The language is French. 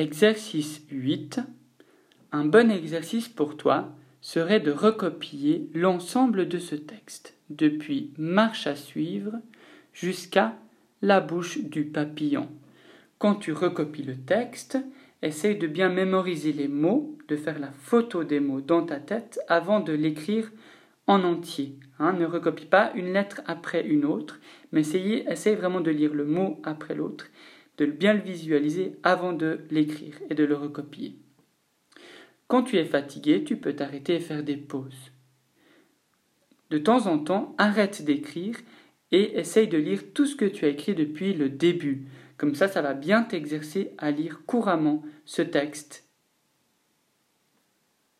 Exercice 8. Un bon exercice pour toi serait de recopier l'ensemble de ce texte, depuis Marche à suivre jusqu'à La bouche du papillon. Quand tu recopies le texte, essaye de bien mémoriser les mots, de faire la photo des mots dans ta tête avant de l'écrire en entier. Ne recopie pas une lettre après une autre, mais essaye vraiment de lire le mot après l'autre, de bien le visualiser avant de l'écrire et de le recopier. Quand tu es fatigué, tu peux t'arrêter et faire des pauses. De temps en temps, arrête d'écrire et essaye de lire tout ce que tu as écrit depuis le début. Comme ça, ça va bien t'exercer à lire couramment ce texte